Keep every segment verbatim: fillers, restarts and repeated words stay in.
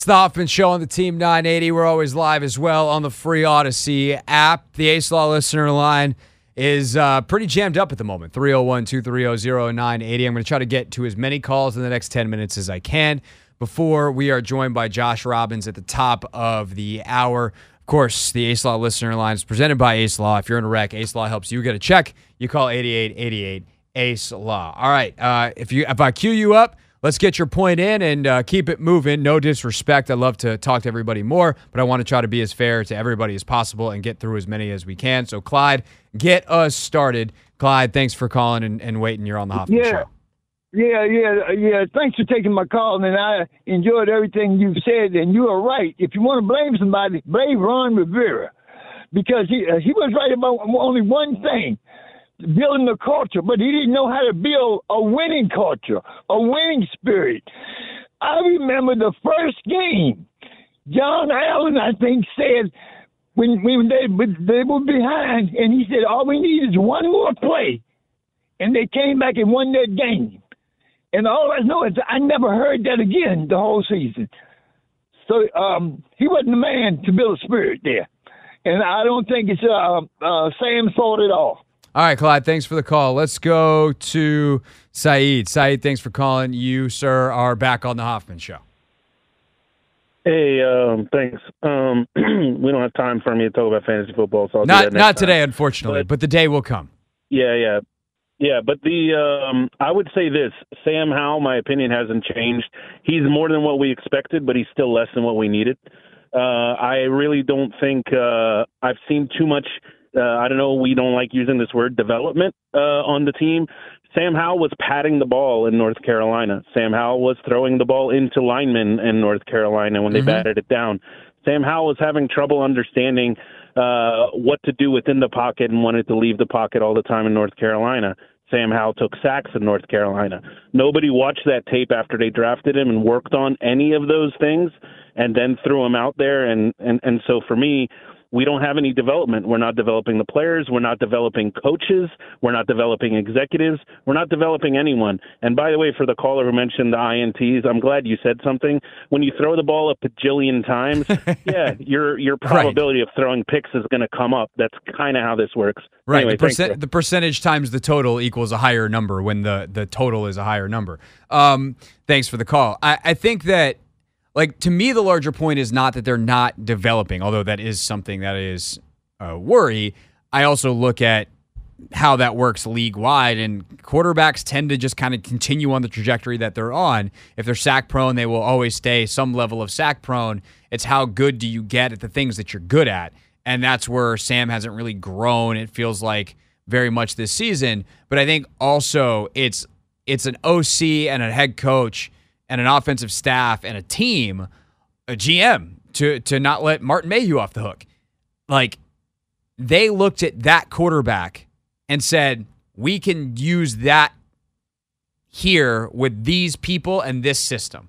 It's the Hoffman Show on the Team nine eighty. We're always live as well on the free Odyssey app. The Ace Law listener line is uh, pretty jammed up at the moment, three oh one, two three oh, oh nine eight oh. I'm going to try to get to as many calls in the next ten minutes as I can before we are joined by Josh Robbins at the top of the hour. Of course, the Ace Law listener line is presented by Ace Law. If you're in a wreck, Ace Law helps you get a check. You call eighty-eight eighty-eight Ace Law. All right, uh, if you if I queue you up, let's get your point in and uh, keep it moving. No disrespect. I love to talk to everybody more, but I want to try to be as fair to everybody as possible and get through as many as we can. So, Clyde, get us started. Clyde, thanks for calling and, and waiting. You're on the Hoffman yeah. Show. Yeah, yeah, yeah. Thanks for taking my call, and I enjoyed everything you've said, and you are right. If you want to blame somebody, blame Ron Rivera, because he, uh, he was right about only one thing. Building a culture, but he didn't know how to build a winning culture, a winning spirit. I remember the first game. John Allen, I think, said when, when they, they were behind, and he said, all we need is one more play. And they came back and won that game. And all I know is I never heard that again the whole season. So um, he wasn't the man to build a spirit there. And I don't think it's uh, uh, Sam's fault at all. All right, Clyde, thanks for the call. Let's go to Saeed. Saeed, thanks for calling. You, sir, are back on the Hoffman Show. Hey, um, thanks. Um, we don't have time for me to talk about fantasy football, so I'll not, do that next Not today, time. Unfortunately, but, but the day will come. Yeah, yeah. Yeah, but the um, I would say this. Sam Howell, my opinion hasn't changed. He's more than what we expected, but he's still less than what we needed. Uh, I really don't think uh, I've seen too much – Uh, I don't know, we don't like using this word, development uh, on the team. Sam Howell was patting the ball in North Carolina. Sam Howell was throwing the ball into linemen in North Carolina when they mm-hmm. batted it down. Sam Howell was having trouble understanding uh, what to do within the pocket and wanted to leave the pocket all the time in North Carolina. Sam Howell took sacks in North Carolina. Nobody watched that tape after they drafted him and worked on any of those things and then threw him out there. And, and, and so for me, we don't have any development. We're not developing the players. We're not developing coaches. We're not developing executives. We're not developing anyone. And by the way, for the caller who mentioned the I N Ts, I'm glad you said something. When you throw the ball a bajillion times, yeah, your your probability right. of throwing picks is going to come up. That's kind of how this works. Right. Anyway, the, percent, the percentage times the total equals a higher number when the, the total is a higher number. Um, thanks for the call. I, I think that, like, to me, the larger point is not that they're not developing, although that is something that is a worry. I also look at how that works league-wide, and quarterbacks tend to just kind of continue on the trajectory that they're on. If they're sack-prone, they will always stay some level of sack-prone. It's how good do you get at the things that you're good at, and that's where Sam hasn't really grown, it feels like, very much this season. But I think also it's it's an O C and a head coach and an offensive staff and a team, a G M, to to not let Martin Mayhew off the hook. Like, they looked at that quarterback and said, we can use that here with these people and this system.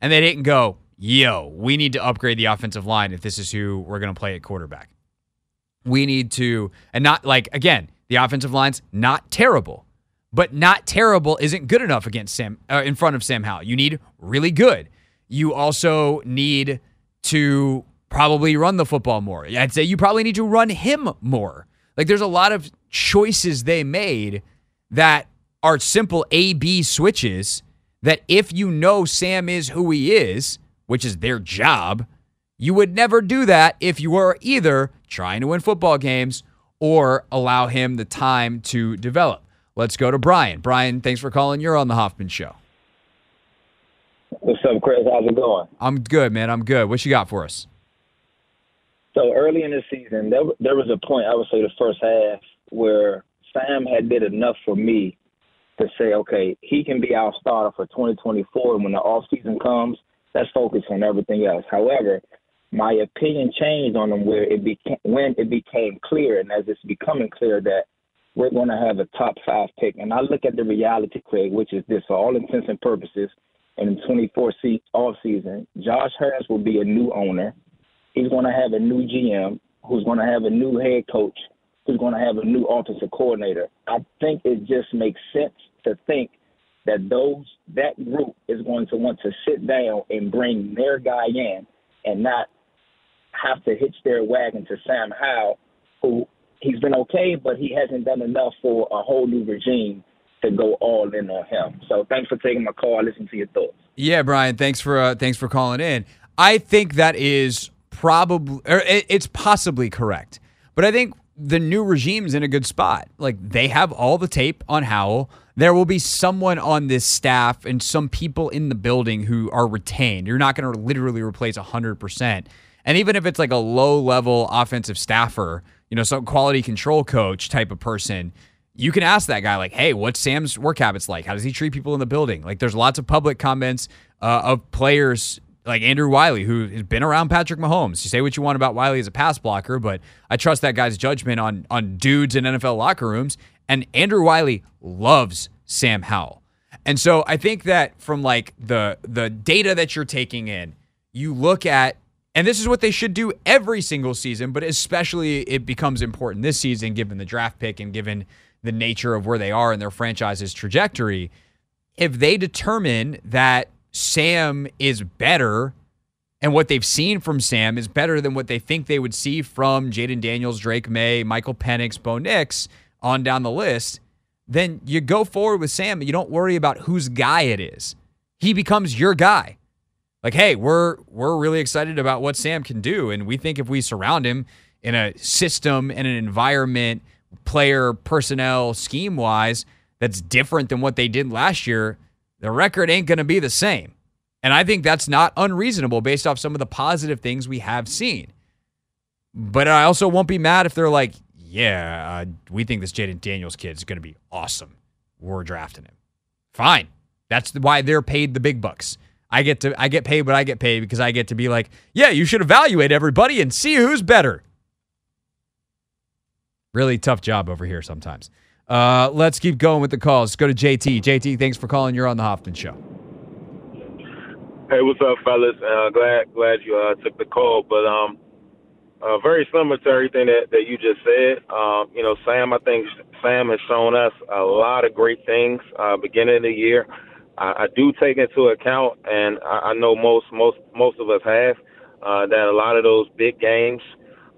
And they didn't go, yo, we need to upgrade the offensive line if this is who we're going to play at quarterback. We need to, and not like, again, the offensive line's not terrible. But not terrible isn't good enough against Sam uh, in front of Sam Howell. You need really good. You also need to probably run the football more. I'd say you probably need to run him more. Like, there's a lot of choices they made that are simple A B switches that if you know Sam is who he is, which is their job, you would never do that if you were either trying to win football games or allow him the time to develop. Let's go to Brian. Brian, thanks for calling. You're on the Hoffman Show. What's up, Chris? How's it going? I'm good, man. I'm good. What you got for us? So early in the season, there, there was a point, I would say the first half, where Sam had did enough for me to say, okay, he can be our starter for twenty twenty-four, and when the offseason comes, let's focus on everything else. However, my opinion changed on him where it became, when it became clear, and as it's becoming clear that we're going to have a top five pick. And I look at the reality, Craig, which is this. For all intents and purposes, in the twenty-four se- offseason, Josh Harris will be a new owner. He's going to have a new G M who's going to have a new head coach who's going to have a new offensive coordinator. I think it just makes sense to think that those that group is going to want to sit down and bring their guy in and not have to hitch their wagon to Sam Howell, who he's been okay, but he hasn't done enough for a whole new regime to go all in on him. So thanks for taking my call. Listen to your thoughts. Yeah, Brian, thanks for uh, thanks for calling in. I think that is probably or it's possibly correct, but I think the new regime's in a good spot. Like, they have all the tape on Howell. There will be someone on this staff and some people in the building who are retained. You're not going to literally replace one hundred percent. And even if it's like a low-level offensive staffer, you know, some quality control coach type of person, you can ask that guy, like, hey, what's Sam's work habits like? How does he treat people in the building? Like, there's lots of public comments uh, of players like Andrew Wiley, who has been around Patrick Mahomes. You say what you want about Wiley as a pass blocker, but I trust that guy's judgment on on dudes in N F L locker rooms. And Andrew Wiley loves Sam Howell. And so I think that from like the the data that you're taking in, you look at, and this is what they should do every single season, but especially it becomes important this season given the draft pick and given the nature of where they are in their franchise's trajectory. If they determine that Sam is better and what they've seen from Sam is better than what they think they would see from Jaden Daniels, Drake May, Michael Penix, Bo Nix, on down the list, then you go forward with Sam, but you don't worry about whose guy it is. He becomes your guy. Like, hey, we're we're really excited about what Sam can do, and we think if we surround him in a system and an environment, player, personnel, scheme-wise, that's different than what they did last year, the record ain't going to be the same. And I think that's not unreasonable based off some of the positive things we have seen. But I also won't be mad if they're like, yeah, uh, we think this Jaden Daniels kid is going to be awesome. We're drafting him. Fine. That's why they're paid the big bucks. I get to I get paid what I get paid because I get to be like, yeah, you should evaluate everybody and see who's better. Really tough job over here sometimes. Uh, let's keep going with the calls. Let's go to J T. J T, thanks for calling. You're on the Hoffman Show. Hey, what's up, fellas? Uh, glad glad you uh, took the call. But um, uh, very similar to everything that, that you just said. Um, you know, Sam, I think Sam has shown us a lot of great things uh, beginning of the year. I, I do take into account, and I, I know most most most of us have, uh, that a lot of those big games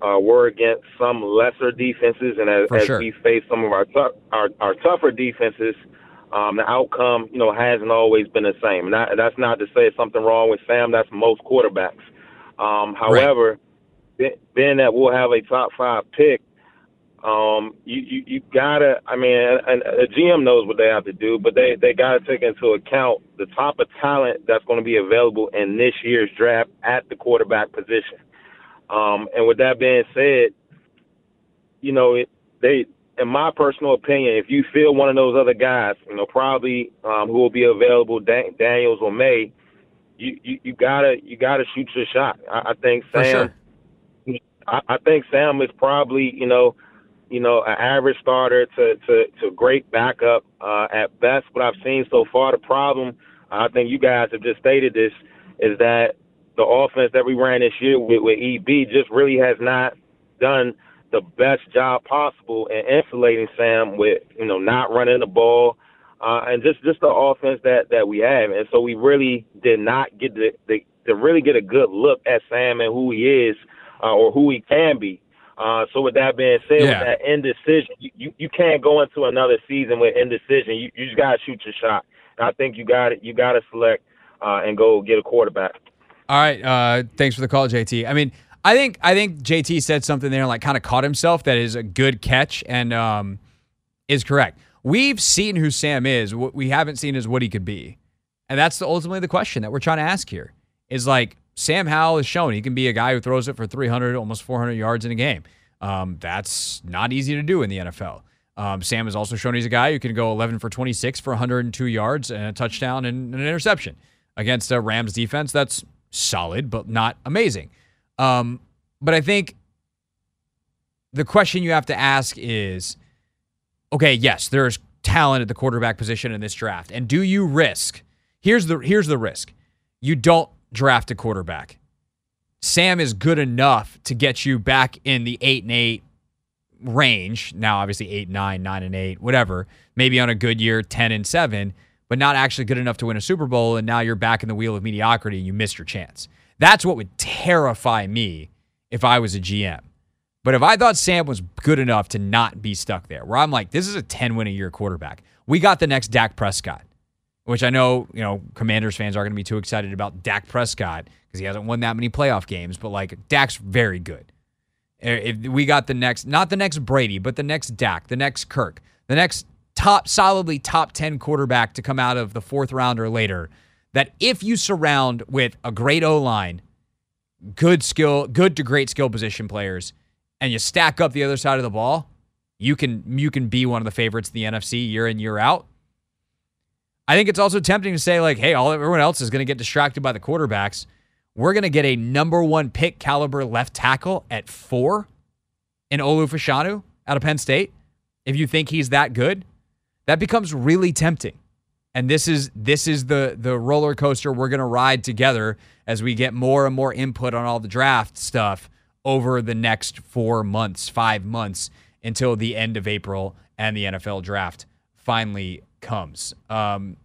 Uh, we're against some lesser defenses, and as, as sure. we face some of our tough, our, our tougher defenses, um, the outcome, you know, hasn't always been the same. And I, that's not to say it's something wrong with Sam. That's most quarterbacks. Um, however, right. being that we'll have a top five pick, um, you, you, you gotta. I mean, and a G M knows what they have to do, but they they gotta take into account the type of talent that's going to be available in this year's draft at the quarterback position. Um, and with that being said, you know, it, they, in my personal opinion, if you feel one of those other guys, you know, probably um, who will be available, Dan- Daniels or May, you, you, you gotta you gotta shoot your shot. I, I think Sam, sure. I, I think Sam is probably you know, you know, an average starter to to, to great backup uh, at best. What I've seen so far, the problem, I think you guys have just stated this, is that the offense that we ran this year with, with E B just really has not done the best job possible in insulating Sam with, you know, not running the ball uh, and just, just the offense that, that we have. And so we really did not get the, the, to really get a good look at Sam and who he is uh, or who he can be. Uh, so with that being said, yeah. with that indecision, you, you, you can't go into another season with indecision. You, you just got to shoot your shot. And I think you got it. You got to select uh, and go get a quarterback. All right, uh, thanks for the call, J T. I mean, I think I think J T said something there and like kind of caught himself that is a good catch and um, is correct. We've seen who Sam is. What we haven't seen is what he could be. And that's the, ultimately the question that we're trying to ask here is like Sam Howell has shown he can be a guy who throws it for three hundred, almost four hundred yards in a game. Um, that's not easy to do in the N F L. Um, Sam has also shown he's a guy who can go eleven for twenty-six for one hundred two yards and a touchdown and an interception against a Rams defense that's solid, but not amazing. Um, but I think the question you have to ask is, okay, yes, there's talent at the quarterback position in this draft. And do you risk? Here's the here's the risk. You don't draft a quarterback. Sam is good enough to get you back in the eight and eight range. Now, obviously eight, nine, nine and eight, whatever, maybe on a good year, ten and seven. but not actually good enough to win a Super Bowl, and now you're back in the wheel of mediocrity and you missed your chance. That's what would terrify me if I was a G M. But if I thought Sam was good enough to not be stuck there, where I'm like, this is a ten-win-a-year quarterback. We got the next Dak Prescott, which I know, you know, Commanders fans are going to be too excited about Dak Prescott because he hasn't won that many playoff games, but, like, Dak's very good. If we got the next, not the next Brady, but the next Dak, the next Kirk, the next top, solidly top ten quarterback to come out of the fourth round or later, that if you surround with a great O-line, good skill, good to great skill position players, and you stack up the other side of the ball, you can you can be one of the favorites in the N F C year in, year out. I think it's also tempting to say, like, hey, all everyone else is going to get distracted by the quarterbacks. We're going to get a number one pick caliber left tackle at four in Olu Fashanu out of Penn State. If you think he's that good, that becomes really tempting. And this is this is the the roller coaster we're going to ride together as we get more and more input on all the draft stuff over the next four months, five months, until the end of April and the N F L draft finally comes. Um,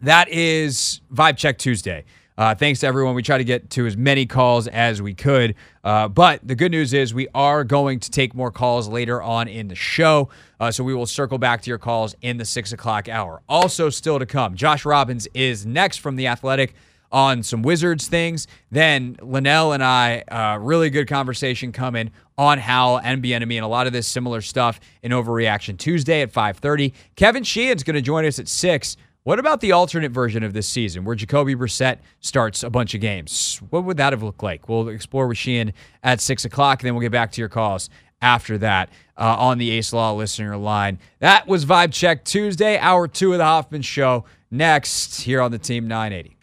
that is Vibe Check Tuesday. Uh, thanks to everyone. We try to get to as many calls as we could. Uh, but the good news is we are going to take more calls later on in the show. Uh, so we will circle back to your calls in the six o'clock hour. Also still to come, Josh Robbins is next from The Athletic on some Wizards things. Then Linnell and I, uh, really good conversation coming on Howell and Bieniemy and a lot of this similar stuff in Overreaction Tuesday at five thirty. Kevin Sheehan's going to join us at six. What about the alternate version of this season where Jacoby Brissett starts a bunch of games? What would that have looked like? We'll explore with Sheehan at six o'clock, and then we'll get back to your calls after that uh, on the Ace Law listener line. That was Vibe Check Tuesday, hour two of the Hoffman Show, next here on the Team nine eighty.